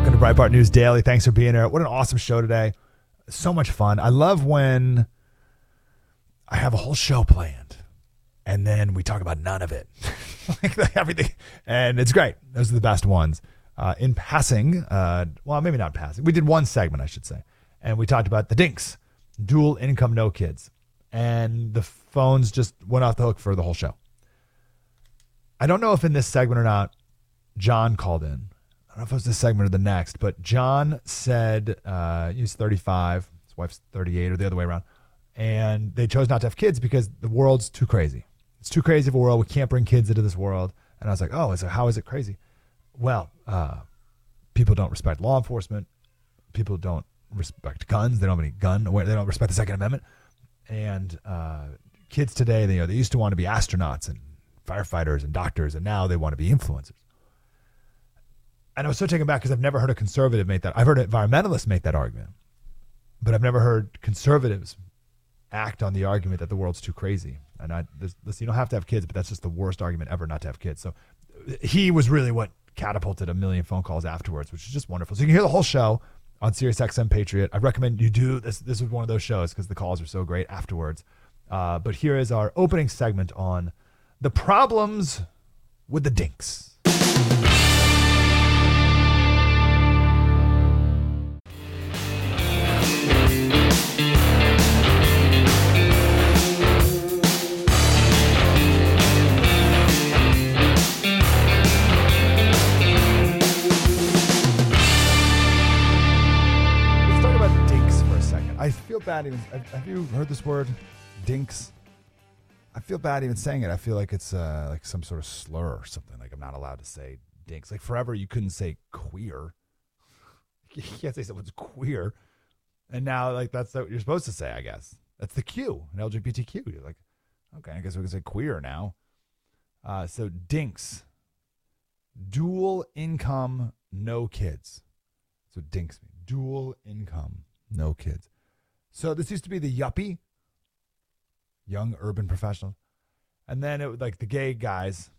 Welcome to Breitbart News Daily. Thanks for being here. What an awesome show today. So much fun. I love when I have a whole show planned and then we talk about none of it. Like everything. And it's great. Those are the best ones. In passing, well, maybe not passing. We did one segment, I should say. And we talked about the DINKs, dual income, no kids. And the phones just went off the hook for the whole show. I don't know if in this segment or not, John called in. I don't know if it was this segment or the next, but John said he's 35, his wife's 38 or the other way around, and they chose not to have kids because the world's too crazy. It's too crazy of a world. We can't bring kids into this world. And I was like, oh, so how is it crazy? Well, people don't respect law enforcement. People don't respect guns. They don't have any gun. They don't respect the Second Amendment. And kids today, they used to want to be astronauts and firefighters and doctors, and now they want to be influencers. And I was so taken back because I've never heard a conservative make that. I've heard environmentalists make that argument, but I've never heard conservatives act on the argument that the world's too crazy. And listen, you don't have to have kids, but that's just the worst argument ever not to have kids. So he was really what catapulted a million phone calls afterwards, which is just wonderful. So you can hear the whole show on SiriusXM Patriot. I recommend you do this. This is one of those shows because the calls are so great afterwards. But here is our opening segment on the problems with the DINKs. Have you heard this word, DINKs? I feel bad even saying it. I feel like it's like some sort of slur or something. Like I'm not allowed to say DINKs. Like forever, you couldn't say queer. You can't say someone's queer, and now like that's what you're supposed to say. I guess that's the Q in LGBTQ. You're like, okay, I guess we can say queer now. So DINKs, dual income, no kids. So DINKs mean dual income, no kids. So this used to be the yuppie, young urban professionals. And then it was like the gay guys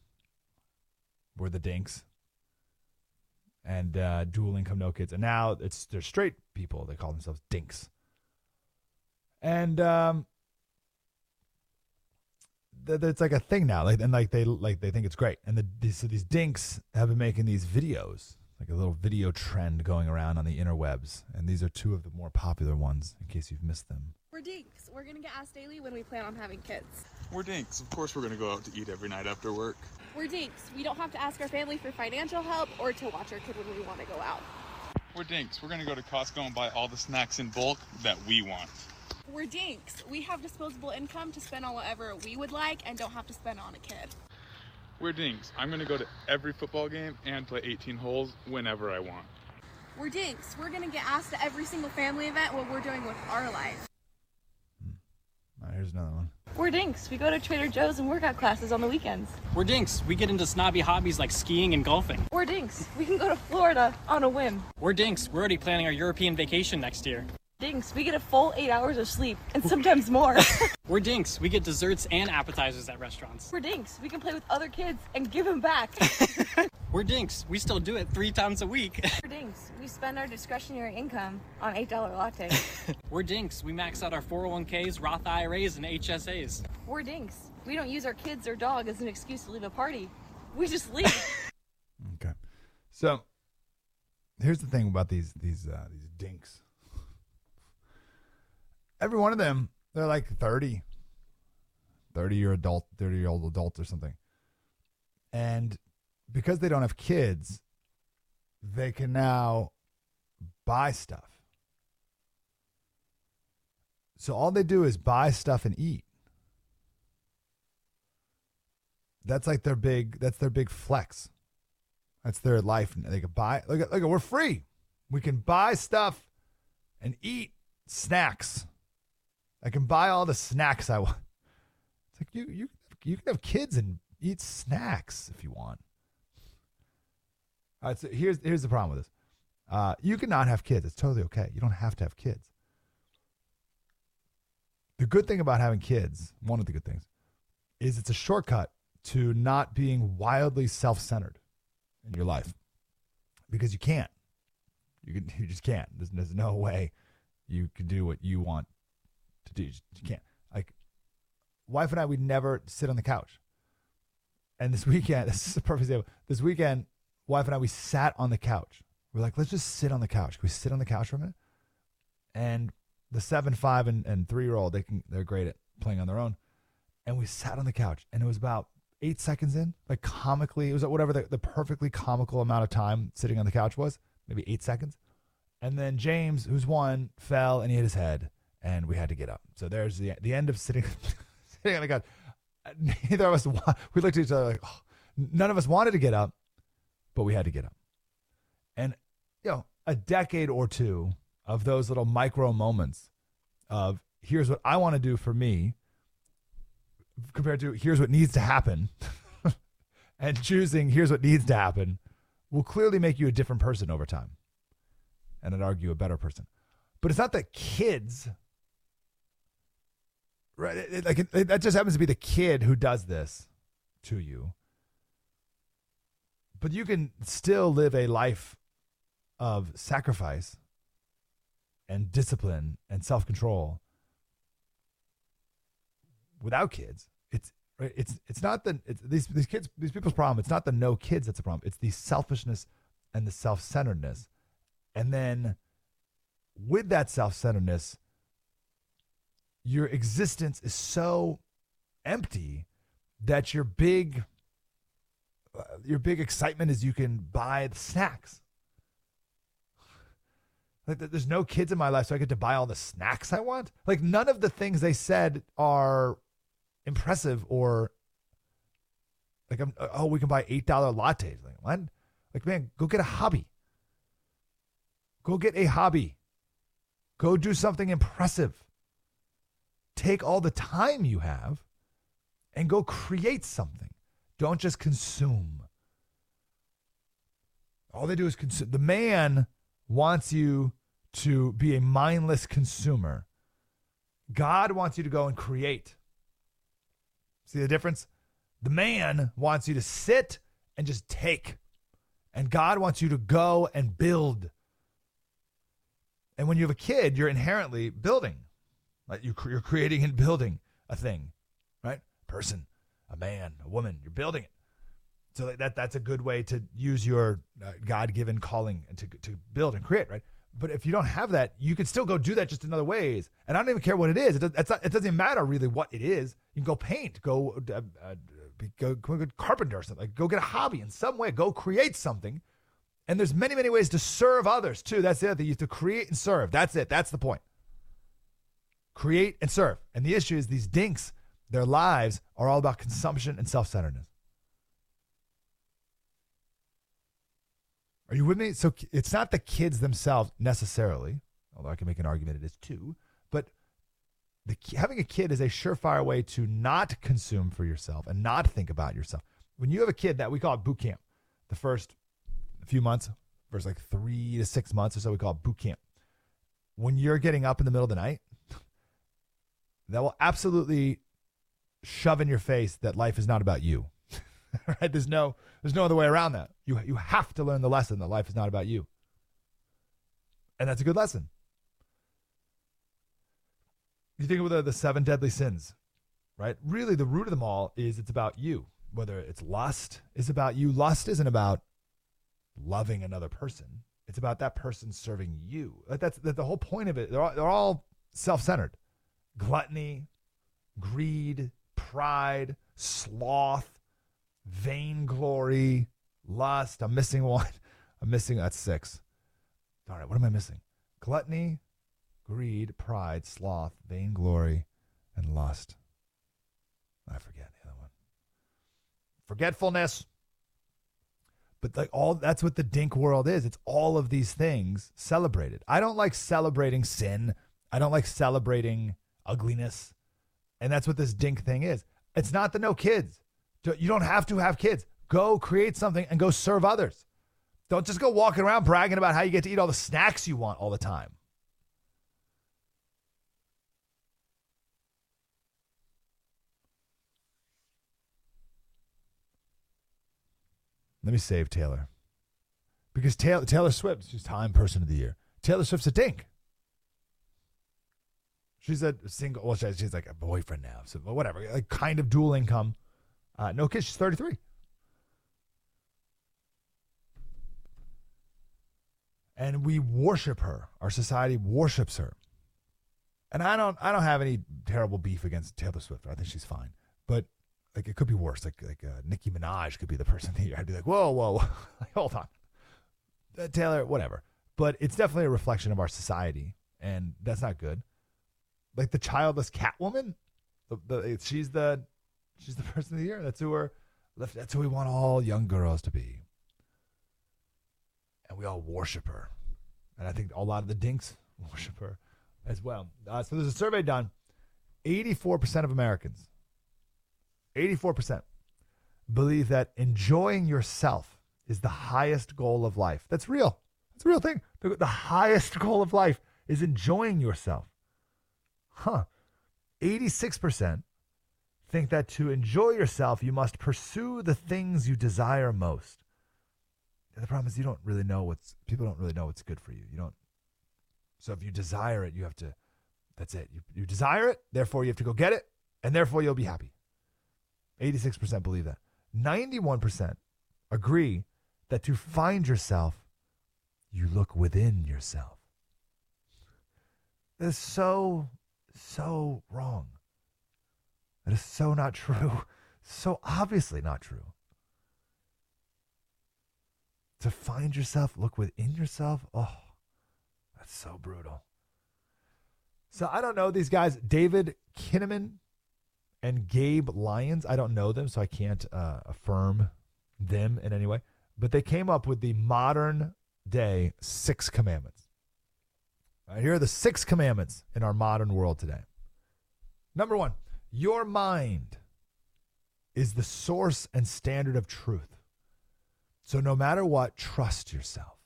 were the DINKs and dual income, no kids. And now they're straight people. They call themselves DINKs. And it's like a thing now. They think it's great. And so these DINKs have been making these videos. Like a little video trend going around on the interwebs. And these are two of the more popular ones in case you've missed them. We're DINKs. We're going to get asked daily when we plan on having kids. We're DINKs. Of course we're going to go out to eat every night after work. We're DINKs. We don't have to ask our family for financial help or to watch our kid when we want to go out. We're DINKs. We're going to go to Costco and buy all the snacks in bulk that we want. We're DINKs. We have disposable income to spend on whatever we would like and don't have to spend on a kid. We're DINKs. I'm going to go to every football game and play 18 holes whenever I want. We're DINKs. We're going to get asked to every single family event what we're doing with our life. Right, here's another one. We're DINKs. We go to Trader Joe's and workout classes on the weekends. We're DINKs. We get into snobby hobbies like skiing and golfing. We're DINKs. We can go to Florida on a whim. We're DINKs. We're already planning our European vacation next year. DINKs. We get a full 8 hours of sleep and sometimes more. We're DINKs. We get desserts and appetizers at restaurants. We're DINKs. We can play with other kids and give them back. We're DINKs. We still do it 3 times a week. We're DINKs. We spend our discretionary income on $8 lattes. We're DINKs. We max out our 401ks, Roth IRAs, and HSAs. We're DINKs. We don't use our kids or dog as an excuse to leave a party. We just leave. Okay. So here's the thing about these DINKs. Every one of them, they're like 30-year-old adults or something. And because they don't have kids, they can now buy stuff. So all they do is buy stuff and eat. That's like their big flex. That's their life. They can buy, look, we're free. We can buy stuff and eat snacks. I can buy all the snacks I want. It's like you can have kids and eat snacks if you want. All right, so here's the problem with this. You cannot have kids. It's totally okay. You don't have to have kids. The good thing about having kids, one of the good things, is it's a shortcut to not being wildly self-centered in your life because you can't. You just can't. There's no way you can do what you want to do. You can't. Like, wife and I, we'd never sit on the couch. And this weekend, this is a perfect example. This weekend, wife and I, we sat on the couch. We're like, let's just sit on the couch. Can we sit on the couch for a minute? And the 7, 5, and 3-year-old, they're great at playing on their own. And we sat on the couch, and it was about 8 seconds in, like comically, it was whatever the perfectly comical amount of time sitting on the couch was, maybe 8 seconds. And then James, who's one, fell and he hit his head, and we had to get up. So there's the end of sitting on the couch. Neither of us, we looked at each other like, oh. None of us wanted to get up, but we had to get up. And, you know, a decade or two of those little micro moments of here's what I want to do for me compared to here's what needs to happen and choosing here's what needs to happen will clearly make you a different person over time. And I'd argue a better person. But it's not that kids, right? That just happens to be the kid who does this to you. But you can still live a life of sacrifice and discipline and self-control without kids. It's not these people's problem. It's not the no kids that's a problem. It's the selfishness and the self-centeredness. And then with that self-centeredness, your existence is so empty that your big excitement is you can buy the snacks. Like, there's no kids in my life, so I get to buy all the snacks I want. Like, none of the things they said are impressive or like, we can buy $8 lattes. Like, what? Like, man, go get a hobby. Go get a hobby. Go do something impressive. Take all the time you have and go create something. Don't just consume. All they do is consume. The man wants you to be a mindless consumer. God wants you to go and create. See the difference? The man wants you to sit and just take. And God wants you to go and build. And when you have a kid, you're inherently building. Like, you're creating and building a thing, right? Person, a man, a woman, you're building it. So that's a good way to use your God-given calling to build and create, right? But if you don't have that, you can still go do that just in other ways. And I don't even care what it is. It doesn't matter really what it is. You can go paint, go carpenter or something. Like, go get a hobby in some way. Go create something. And there's many, many ways to serve others too. That's the other thing. You have to create and serve. That's it. That's the point. Create and serve. And the issue is these dinks, their lives are all about consumption and self-centeredness. Are you with me? So it's not the kids themselves necessarily, although I can make an argument it is too, but having a kid is a surefire way to not consume for yourself and not think about yourself. When you have a kid, that we call it boot camp. The first few months versus like 3 to 6 months or so, we call it boot camp. When you're getting up in the middle of the night, that will absolutely shove in your face that life is not about you. Right? There's no other way around that. You have to learn the lesson that life is not about you. And that's a good lesson. You think of the seven deadly sins, right? Really, the root of them all is it's about you. Whether it's lust is about you. Lust isn't about loving another person. It's about that person serving you. That's the whole point of it. They're all self-centered. Gluttony, greed, pride, sloth, vainglory, lust. I'm missing one. That's 6. All right, what am I missing? Gluttony, greed, pride, sloth, vainglory, and lust. I forget the other one. Forgetfulness. But like all that's what the dink world is. It's all of these things celebrated. I don't like celebrating sin. I don't like celebrating ugliness. And that's what this dink thing is. It's not the no kids. You don't have to have kids. Go create something and go serve others. Don't just go walking around bragging about how you get to eat all the snacks you want all the time. Let me save Taylor. because Taylor Swift, she's Time Person of the Year. Taylor Swift's a dink. She's a single. Well, she's like a boyfriend now, so whatever. Like kind of dual income. No kids. She's 33. And we worship her. Our society worships her. And I don't have any terrible beef against Taylor Swift. I think she's fine. But like, it could be worse. Like Nicki Minaj could be the person that I'd be like, whoa, like, hold on, Taylor, whatever. But it's definitely a reflection of our society, and that's not good. Like the childless Catwoman, she's the person of the year. That's who we want all young girls to be, and we all worship her. And I think a lot of the dinks worship her as well. So there's a survey done. 84% of Americans, 84% believe that enjoying yourself is the highest goal of life. That's real. It's a real thing. The highest goal of life is enjoying yourself. 86% think that to enjoy yourself, you must pursue the things you desire most. And the problem is people don't really know what's good for you. So if you desire it, that's it. You desire it, therefore you have to go get it, and therefore you'll be happy. 86% believe that. 91% agree that to find yourself, you look within yourself. That's so, so wrong. That is so not true. So obviously not true. To find yourself, look within yourself. Oh, that's so brutal. So I don't know these guys, David Kinnaman and Gabe Lyons. I don't know them, so I can't affirm them in any way. But they came up with the modern day 6 commandments. All right, here are the 6 commandments in our modern world today. Number 1, your mind is the source and standard of truth. So no matter what, trust yourself.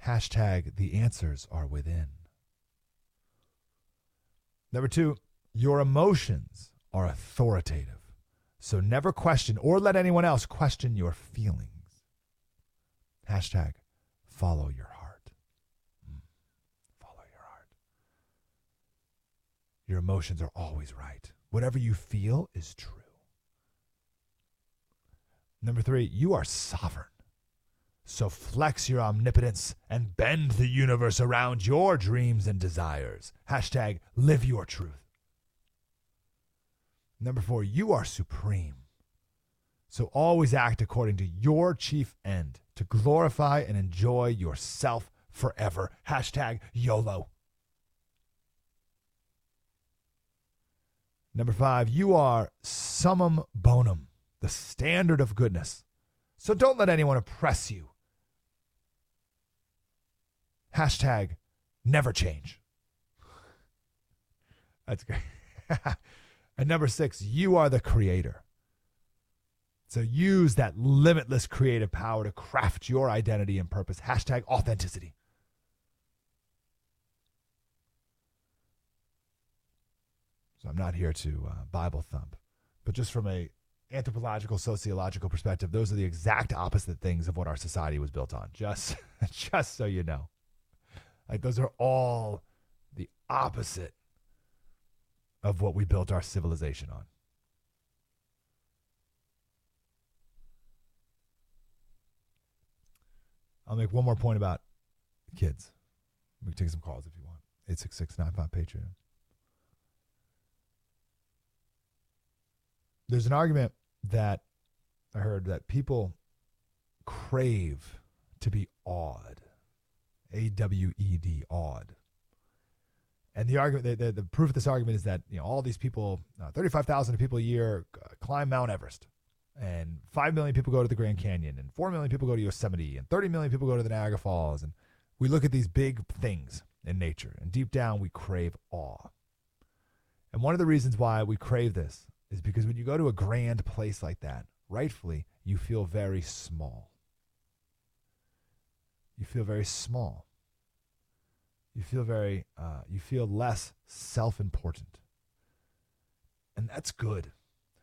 # the answers are within. Number 2, your emotions are authoritative. So never question or let anyone else question your feelings. # follow your heart. Follow your heart. Your emotions are always right. Whatever you feel is true. Number 3, you are sovereign. So flex your omnipotence and bend the universe around your dreams and desires. # live your truth. Number 4, you are supreme. So always act according to your chief end to glorify and enjoy yourself forever. # YOLO. Number 5, you are summum bonum, the standard of goodness. So don't let anyone oppress you. # never change. That's great. And number 6, you are the creator. So use that limitless creative power to craft your identity and purpose. # authenticity. So I'm not here to Bible thump, but just from a anthropological, sociological perspective, those are the exact opposite things of what our society was built on. Just so you know, like those are all the opposite of what we built our civilization on. I'll make one more point about kids. We can take some calls if you want. 866-95-PATRIOT. There's an argument that I heard that people crave to be awed. AWED, awed. And the argument, the proof of this argument is that, you know, all these people, 35,000 people a year climb Mount Everest, and 5 million people go to the Grand Canyon, and 4 million people go to Yosemite, and 30 million people go to the Niagara Falls. And we look at these big things in nature, and deep down we crave awe. And one of the reasons why we crave this is because when you go to a grand place like that, rightfully, you feel very small. You feel very small. You feel very, you feel less self-important, and that's good.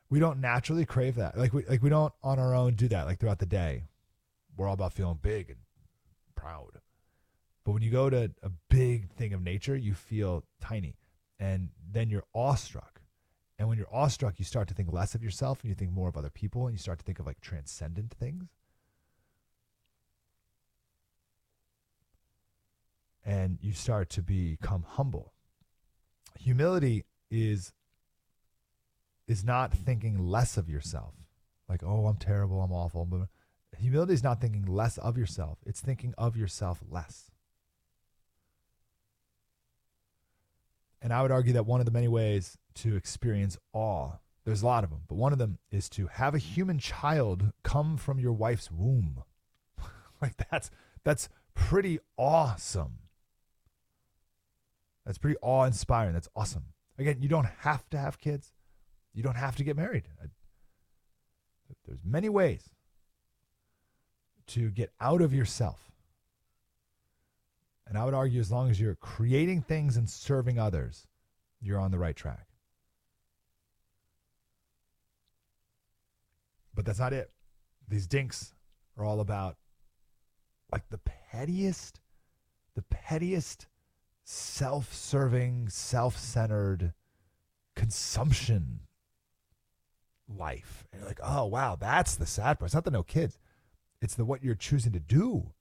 We don't naturally crave that, like we don't on our own do that, like throughout the day. we're all about feeling big and proud. But when you go to a big thing of nature, you feel tiny. And then you're awestruck. And when you're awestruck, you start to think less of yourself and you think more of other people and you start to think of like transcendent things. And you start to become humble. Humility is not thinking less of yourself. Like, oh, I'm terrible, I'm awful. But humility is not thinking less of yourself. It's thinking of yourself less. And I would argue that one of the many ways to experience awe, there's a lot of them, but one of them is to have a human child come from your wife's womb. Like that's pretty awesome. That's pretty awe-inspiring. That's awesome. Again, you don't have to have kids. You don't have to get married. There's many ways to get out of yourself. And I would argue as long as you're creating things and serving others, you're on the right track. But that's not it. These dinks are all about like the pettiest self-serving, self-centered consumption life. And you're like, oh, wow, that's the sad part. It's not the no kids. It's the what you're choosing to do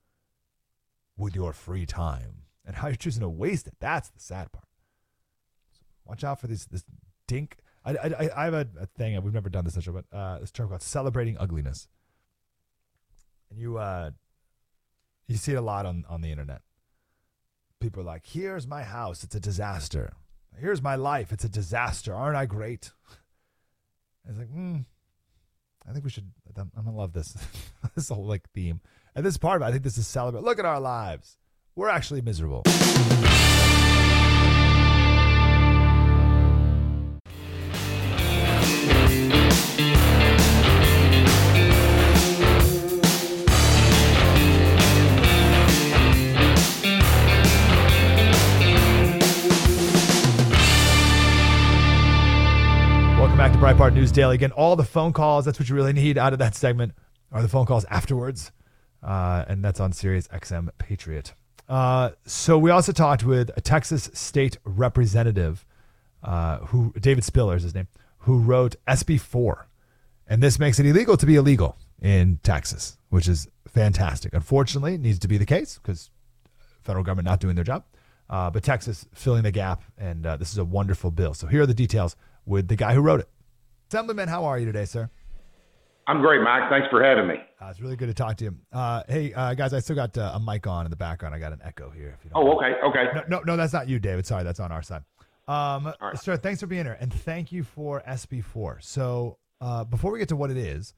with your free time and how you're choosing to waste it. That's the sad part. So watch out for this dink. I have a thing, we've never done this show, but this term called celebrating ugliness. And you see it a lot on the internet. People are like, here's my house, it's a disaster. Here's my life, it's a disaster. Aren't I great? And it's like, I think we should, I'm gonna love this. This whole like theme. And this part of it, I think this is celebrate. Look at our lives. We're actually miserable. Welcome back to Breitbart News Daily. Again, all the phone calls, that's what you really need out of that segment, are the phone calls afterwards. And that's on SiriusXM Patriot. So we also talked with a Texas state representative, who David Spiller is his name, who wrote SB4. And this makes it illegal to be illegal in Texas, which is fantastic. Unfortunately, it needs to be the case because federal government not doing their job. But Texas filling the gap, and this is a wonderful bill. So here are the details with the guy who wrote it. Assemblyman, how are you today, sir? I'm great, Mike. Thanks for having me. It's really good to talk to you. Hey, guys, I still got a mic on in the background. I got an echo here. If you don't mind. Okay. No, that's not you, David. Sorry, that's on our side. All right. Sir, thanks for being here, and thank you for SB4. So before we get to what it is,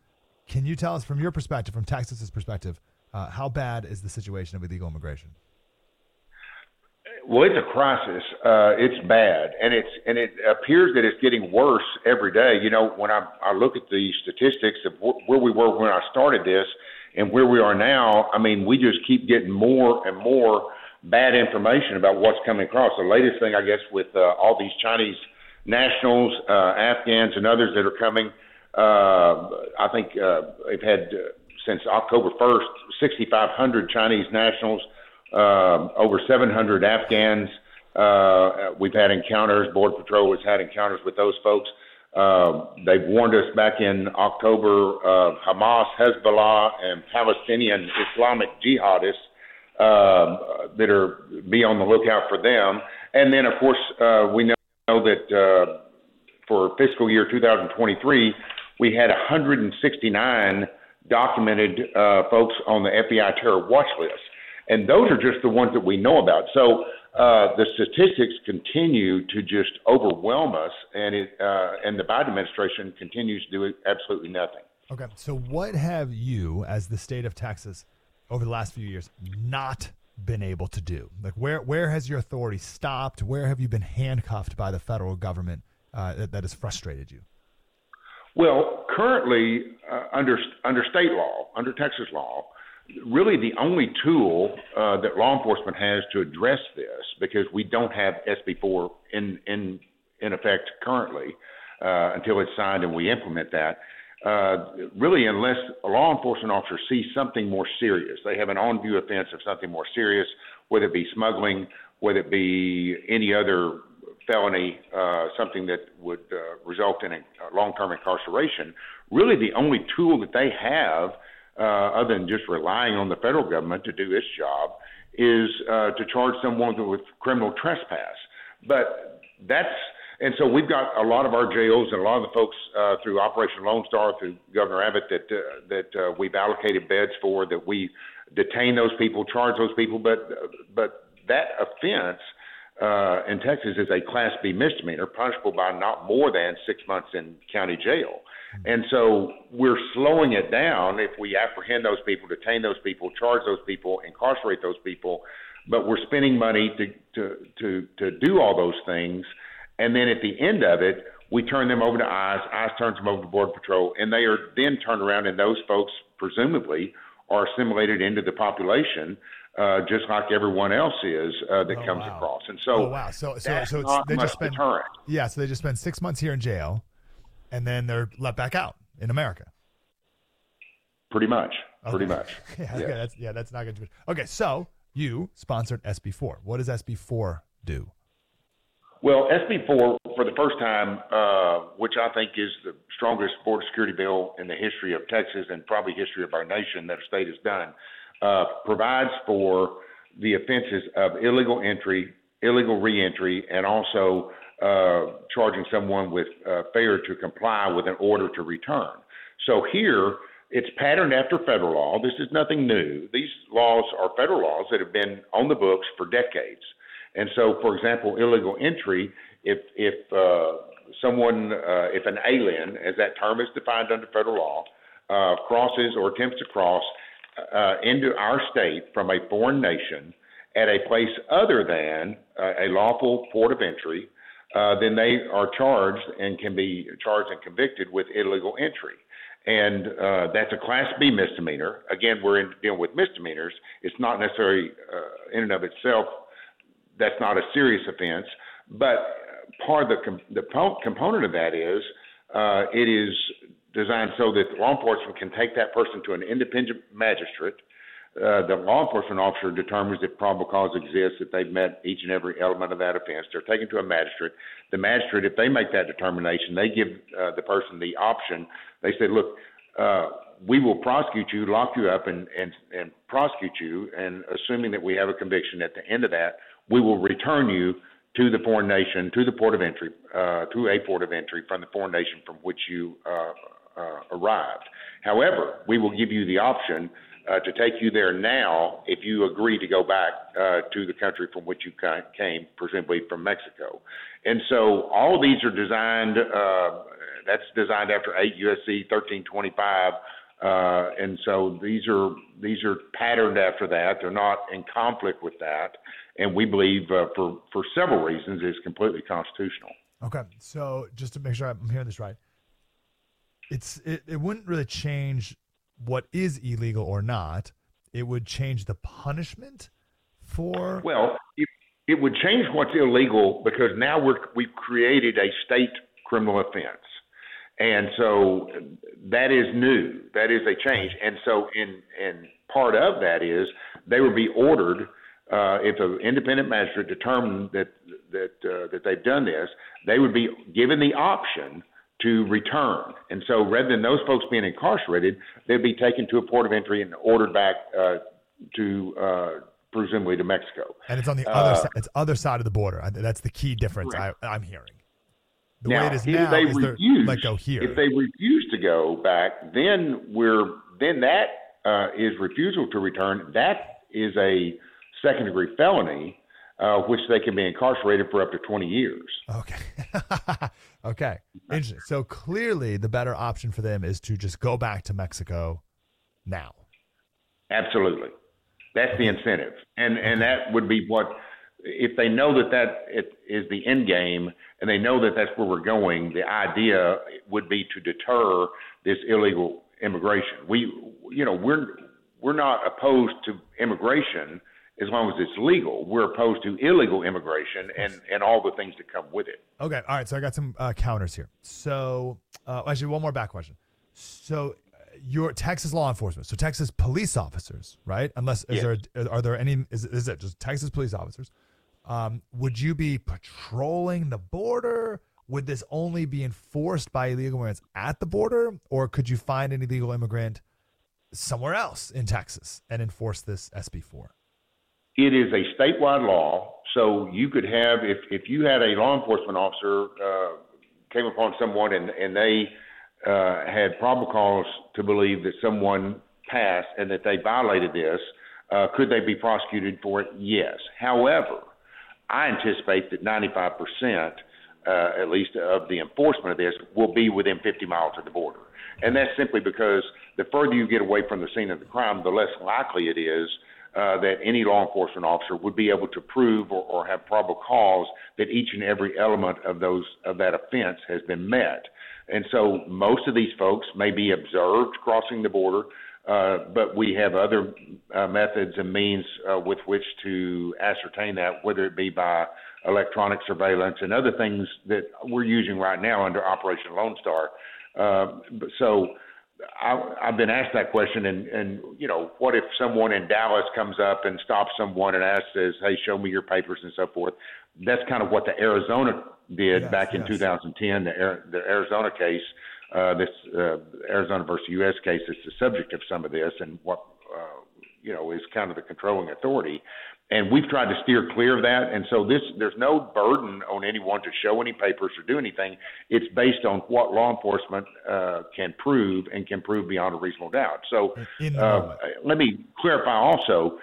can you tell us from your perspective, from Texas's perspective, how bad is the situation of illegal immigration? Well, it's a crisis. It's bad, and it appears that it's getting worse every day. You know, when I look at the statistics of where we were when I started this and where we are now, I mean, we just keep getting more and more bad information about what's coming across. The latest thing, I guess, with all these Chinese nationals, Afghans, and others that are coming, I think they've had since October 1st 6,500 Chinese nationals. Over 700 Afghans we've had encounters. Border Patrol has had encounters with those folks. They've warned us back in October of Hamas, Hezbollah, and Palestinian Islamic jihadists that are be on the lookout for them. And then, of course, we know that for fiscal year 2023, we had 169 documented folks on the FBI terror watch list. And those are just the ones that we know about. So the statistics continue to just overwhelm us, and the Biden administration continues to do absolutely nothing. Okay, so what have you, as the state of Texas, over the last few years, not been able to do? Like, where has your authority stopped? Where have you been handcuffed by the federal government that has frustrated you? Well, currently, under state law, under Texas law, really the only tool that law enforcement has to address this, because we don't have SB4 in effect currently until it's signed and we implement that, really, unless a law enforcement officer sees something more serious. They have an on-view offense of something more serious, whether it be smuggling, whether it be any other felony, something that would result in a long-term incarceration. Really, the only tool that they have, other than just relying on the federal government to do its job, is to charge someone with criminal trespass. But that's And so we've got a lot of our jails and a lot of the folks through Operation Lone Star, through Governor Abbott, that we've allocated beds for, that we detain those people, charge those people. But that offense in Texas is a Class B misdemeanor, punishable by not more than 6 months in county jail. And so we're slowing it down if we apprehend those people, detain those people, charge those people, incarcerate those people. But we're spending money to do all those things. And then at the end of it, we turn them over to ICE. ICE turns them over to Border Patrol, and they are then turned around, and those folks presumably are assimilated into the population, just like everyone else is that comes across. And so, so it's, not they much just spend, deterrent. Yeah, so they just spend 6 months here in jail, and then they're let back out in America. Pretty much. Okay. Pretty much. That's not good. Okay, so you sponsored SB4. What does SB4 do? Well, SB4, for the first time, which I think is the strongest border security bill in the history of Texas and probably history of our nation that our state has done, provides for the offenses of illegal entry, illegal reentry, and also charging someone with failure to comply with an order to return. So here, it's patterned after federal law. This is nothing new. These laws are federal laws that have been on the books for decades. And so, for example, illegal entry, if an alien, as that term is defined under federal law, crosses or attempts to cross into our state from a foreign nation at a place other than a lawful port of entry, then they are charged and can be charged and convicted with illegal entry. And that's a Class B misdemeanor. Again, dealing with misdemeanors. It's not necessarily in and of itself. That's not a serious offense, but part of the component of that is it is designed so that law enforcement can take that person to an independent magistrate. The law enforcement officer determines if probable cause exists, if they've met each and every element of that offense. They're taken to a magistrate. The magistrate, if they make that determination, they give the person the option. They say, look, we will prosecute you, lock you up, and prosecute you, and assuming that we have a conviction at the end of that, we will return you to the foreign nation, to the port of entry, to a port of entry from the foreign nation from which you arrived. However, we will give you the option to take you there now if you agree to go back to the country from which you came, presumably from Mexico. And so all of these are designed, that's designed after 8 U.S.C. 1325, and so these are patterned after that. They're not in conflict with that. And we believe for several reasons is completely constitutional. Okay. So just to make sure I'm hearing this right, it wouldn't really change what is illegal or not. It would change the punishment for... Well, it would change what's illegal because now we've created a state criminal offense. And so that is new. That is a change. And so in part of that is they would be ordered... if an independent magistrate determined that they've done this, they would be given the option to return. And so rather than those folks being incarcerated, they'd be taken to a port of entry and ordered back to presumably to Mexico. And it's on the other side of the border. That's the key difference I'm hearing. The way it is now is they're let go here. If they refuse to go back, then that is refusal to return. That is a second-degree felony, which they can be incarcerated for up to 20 years. Okay. Okay. Interesting. So clearly the better option for them is to just go back to Mexico now. Absolutely. That's the incentive. And that would be what, if they know that is the end game and they know that that's where we're going, the idea would be to deter this illegal immigration. We're not opposed to immigration as long as it's legal. We're opposed to illegal immigration and all the things that come with it. Okay. All right. So I got some counters here. So actually one more back question. So your Texas law enforcement, so Texas police officers, right? Unless is yeah. there are there any is it just Texas police officers? Would you be patrolling the border? Would this only be enforced by illegal immigrants at the border, or could you find an illegal immigrant somewhere else in Texas and enforce this SB4? It is a statewide law, so you could have if you had a law enforcement officer came upon someone and they had probable cause to believe that someone passed and that they violated this, could they be prosecuted for it? Yes. However, I anticipate that 95%, at least of the enforcement of this, will be within 50 miles of the border. And that's simply because the further you get away from the scene of the crime, the less likely it is that any law enforcement officer would be able to prove or have probable cause that each and every element of that offense has been met. And so most of these folks may be observed crossing the border, but we have other methods and means with which to ascertain that, whether it be by electronic surveillance and other things that we're using right now under Operation Lone Star. So I've been asked that question, and you know, what if someone in Dallas comes up and stops someone and says, hey, show me your papers and so forth? That's kind of what the Arizona did back in 2010, the Arizona case, this Arizona versus U.S. case is the subject of some of this and what, is kind of the controlling authority. And we've tried to steer clear of that. And so there's no burden on anyone to show any papers or do anything. It's based on what law enforcement can prove and can prove beyond a reasonable doubt. So let me clarify also,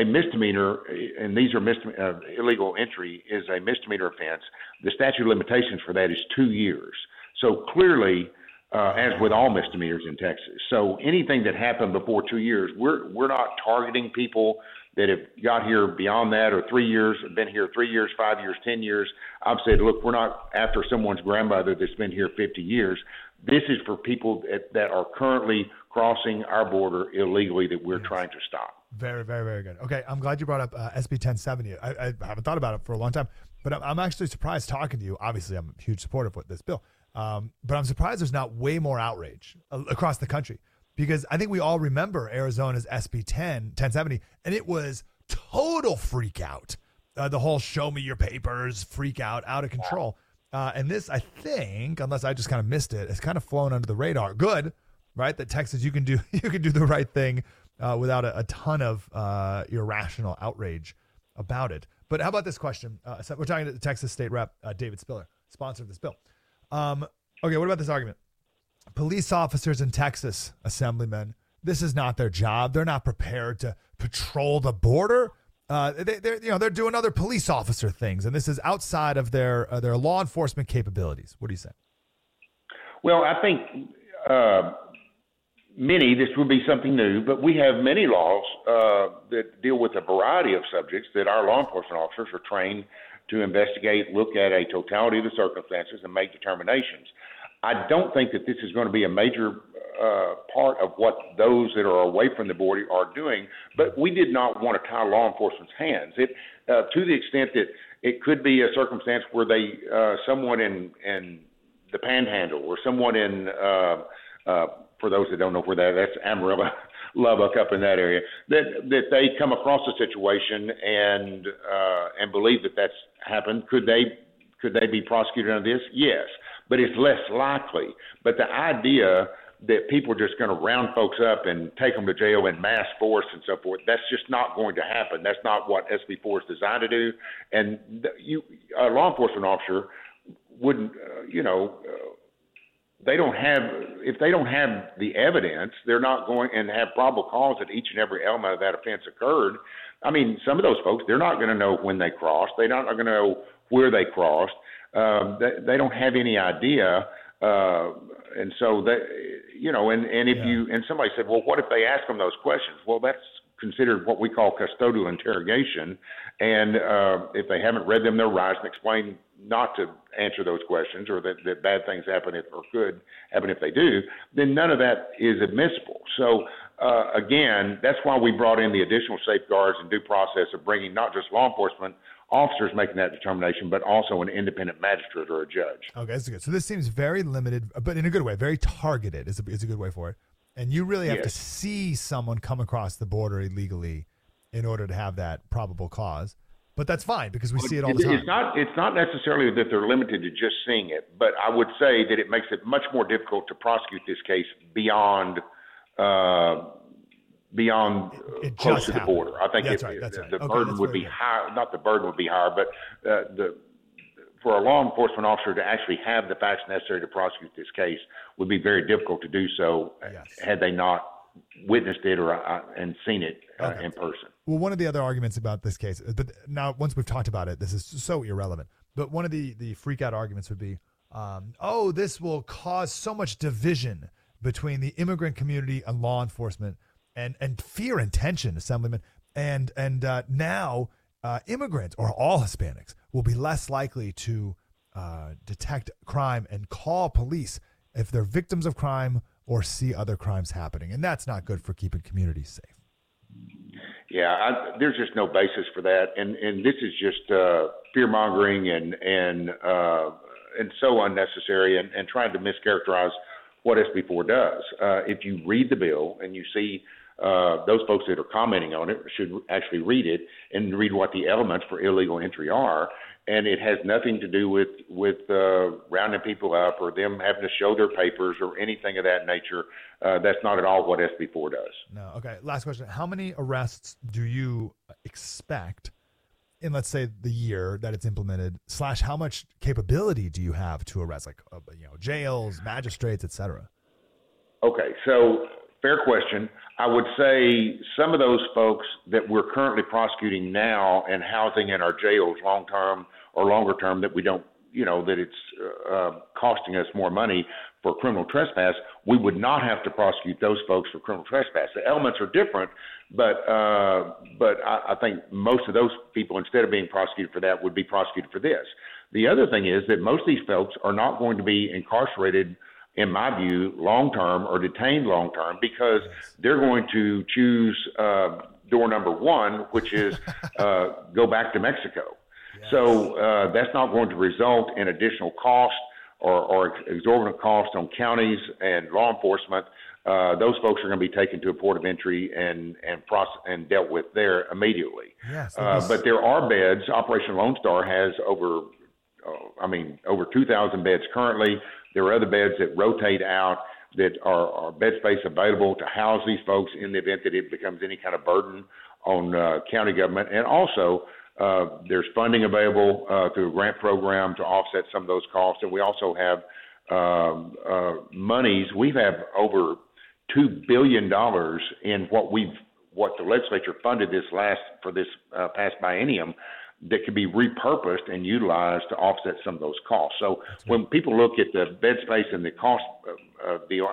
a misdemeanor, and these are illegal entry, is a misdemeanor offense. The statute of limitations for that is 2 years. So clearly, as with all misdemeanors in Texas. So anything that happened before 2 years, we're not targeting people that have got here beyond that or 3 years, been here 3 years, 5 years, 10 years. I've said, look, we're not after someone's grandmother that's been here 50 years. This is for people that are currently crossing our border illegally that we're trying to stop. Very, very, very good. Okay, I'm glad you brought up SB 1070. I haven't thought about it for a long time, but I'm actually surprised talking to you. Obviously, I'm a huge supporter of this bill, but I'm surprised there's not way more outrage across the country. Because I think we all remember Arizona's SB 1070, and it was total freak out. The whole show me your papers, freak out of control. And this, I think, unless I just kind of missed it, it's kind of flown under the radar. Good, right? That Texas, you can do the right thing without a ton of irrational outrage about it. But how about this question? So we're talking to the Texas state rep, David Spiller, sponsor of this bill. Okay, what about this argument? Police officers in Texas, Assemblyman, this is not their job. They're not prepared to patrol the border. They're doing other police officer things, and this is outside of their law enforcement capabilities. What do you say? Well, I think this would be something new, but we have many laws that deal with a variety of subjects that our law enforcement officers are trained to investigate, look at a totality of the circumstances, and make determinations. I don't think that this is going to be a major part of what those that are away from the border are doing, but we did not want to tie law enforcement's hands. It to the extent that it could be a circumstance where they someone in the Panhandle or someone in for those that don't know where that's Amarillo, Lubbock up in that area, that they come across a situation and believe that that's happened. Could they be prosecuted under this? Yes. But it's less likely. But the idea that people are just going to round folks up and take them to jail in mass force and so forth, that's just not going to happen. That's not what SB4 is designed to do. And a law enforcement officer wouldn't, if they don't have the evidence, they're not going and have probable cause that each and every element of that offense occurred. I mean, some of those folks, they're not going to know when they crossed. They're not going to know where they crossed. They don't have any idea, and so that and somebody said, well, what if they ask them those questions? Well, that's considered what we call custodial interrogation, and if they haven't read them their rights and explained not to answer those questions, or that bad things happen if, or could happen if they do, then none of that is admissible. So again, that's why we brought in the additional safeguards and due process of bringing not just law enforcement officers making that determination, but also an independent magistrate or a judge. Okay, that's good. So this seems very limited, but in a good way, very targeted is a good way for it. And you really have to see someone come across the border illegally in order to have that probable cause. But that's fine because we see it all the time. It's not necessarily that they're limited to just seeing it, but I would say that it makes it much more difficult to prosecute this case beyond close to the border. I think the burden would be higher, but for a law enforcement officer to actually have the facts necessary to prosecute this case would be very difficult to do so had they not witnessed it and seen it in person. Well, one of the other arguments about this case, but now once we've talked about it, this is so irrelevant, but one of the freak out arguments would be, this will cause so much division between the immigrant community and law enforcement and fear and tension, Assemblyman. And now immigrants or all Hispanics will be less likely to detect crime and call police if they're victims of crime or see other crimes happening. And that's not good for keeping communities safe. Yeah, there's just no basis for that. And this is just fear-mongering and so unnecessary and trying to mischaracterize what SB4 does. If you read the bill and you see those folks that are commenting on it should actually read it and read what the elements for illegal entry are. And it has nothing to do with rounding people up or them having to show their papers or anything of that nature. That's not at all what SB4 does. No. Okay. Last question. How many arrests do you expect in, let's say, the year that it's implemented, / how much capability do you have to arrest, jails, magistrates, et cetera? Okay, so fair question. I would say some of those folks that we're currently prosecuting now and housing in our jails long-term or longer-term that we don't, that it's costing us more money for criminal trespass, we would not have to prosecute those folks for criminal trespass. The elements are different, but I think most of those people, instead of being prosecuted for that, would be prosecuted for this. The other thing is that most of these folks are not going to be incarcerated, in my view, long-term or detained long-term because they're going to choose door number one, which is go back to Mexico. Yes. So that's not going to result in additional cost or exorbitant cost on counties and law enforcement. Those folks are going to be taken to a port of entry and dealt with there immediately. Yes, but there are beds. Operation Lone Star has over 2,000 beds currently. There are other beds that rotate out that are bed space available to house these folks in the event that it becomes any kind of burden on county government. And also there's funding available through a grant program to offset some of those costs. And we also have monies. We have over $2 billion in what the legislature funded for this past biennium that could be repurposed and utilized to offset some of those costs. So when people look at the bed space and the cost deal,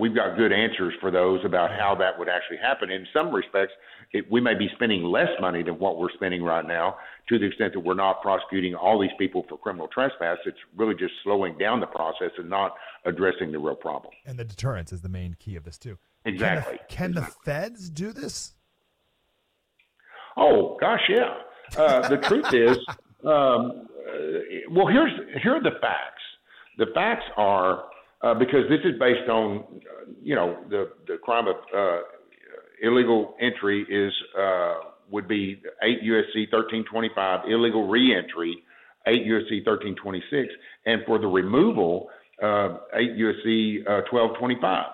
we've got good answers for those about how that would actually happen. In some respects, we may be spending less money than what we're spending right now to the extent that we're not prosecuting all these people for criminal trespass. It's really just slowing down the process and not addressing the real problem. And the deterrence is the main key of this too. Exactly. Can the feds do this? Oh, gosh, yeah. The truth is, here are the facts. The facts are, because this is based on, the crime of illegal entry would be 8 U.S.C. 1325, illegal reentry, 8 U.S.C. 1326, and for the removal, 8 U.S.C. 1225.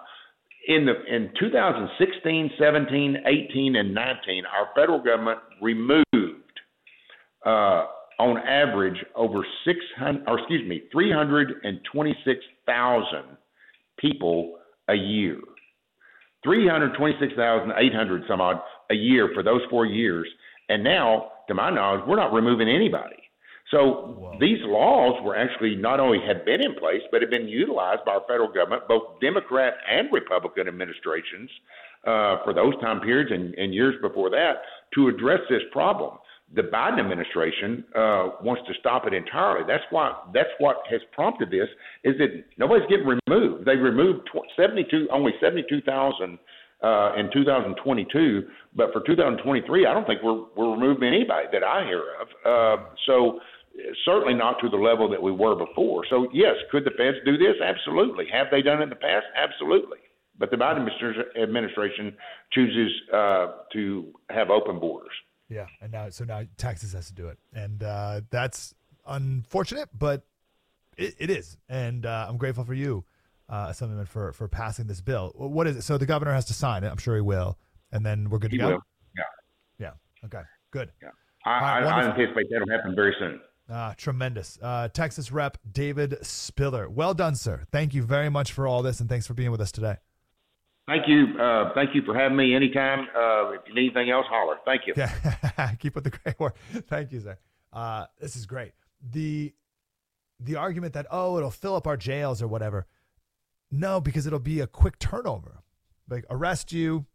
In 2016, 17, 18, and 19, our federal government removed, on average, 326,000 people a year. 326,800 some odd a year for those 4 years. And now, to my knowledge, we're not removing anybody. So these laws were actually not only had been in place, but had been utilized by our federal government, both Democrat and Republican administrations for those time periods and years before that to address this problem. The Biden administration wants to stop it entirely. That's what has prompted this, is that nobody's getting removed. They removed 72,000 in 2022, but for 2023, I don't think we're removing anybody that I hear of. So certainly not to the level that we were before. So yes, could the feds do this? Absolutely. Have they done it in the past? Absolutely. But the Biden administration chooses to have open borders. Yeah, and now Texas has to do it, and that's unfortunate, but it is. And I'm grateful for you, Assemblyman, for passing this bill. What is it? So the governor has to sign it. I'm sure he will, and then we're good to go. Will. Yeah. Okay. Good. Yeah. I anticipate that'll happen very soon. Tremendous. Texas Rep. David Spiller. Well done, sir. Thank you very much for all this, and thanks for being with us today. Thank you. Thank you for having me anytime. If you need anything else, holler. Thank you. Yeah. Keep up the great work. Thank you, sir. This is great. The argument that, it'll fill up our jails or whatever. No, because it'll be a quick turnover. Like, arrest you.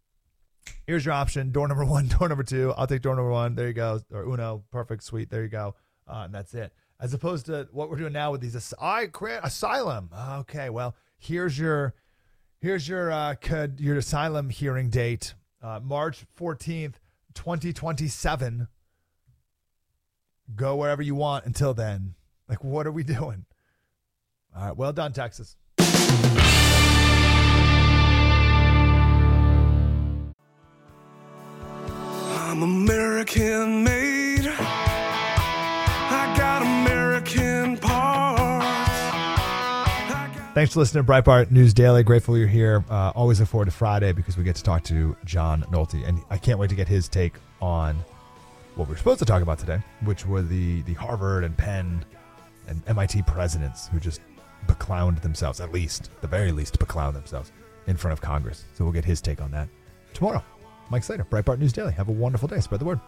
Here's your option. Door number one, door number two. I'll take door number one. There you go. Or uno. Perfect. Sweet. There you go. And that's it. As opposed to what we're doing now with these, I create asylum. Okay. Well, Here's your asylum hearing date, March 14th, 2027. Go wherever you want until then. Like, what are we doing? All right, well done, Texas. I'm American made. I got American Thanks for listening to Breitbart News Daily. Grateful you're here. Always look forward to Friday because we get to talk to John Nolte. And I can't wait to get his take on what we're supposed to talk about today, which were the Harvard and Penn and MIT presidents who just beclowned themselves, at the very least, beclowned themselves in front of Congress. So we'll get his take on that tomorrow. Mike Slater, Breitbart News Daily. Have a wonderful day. Spread the word.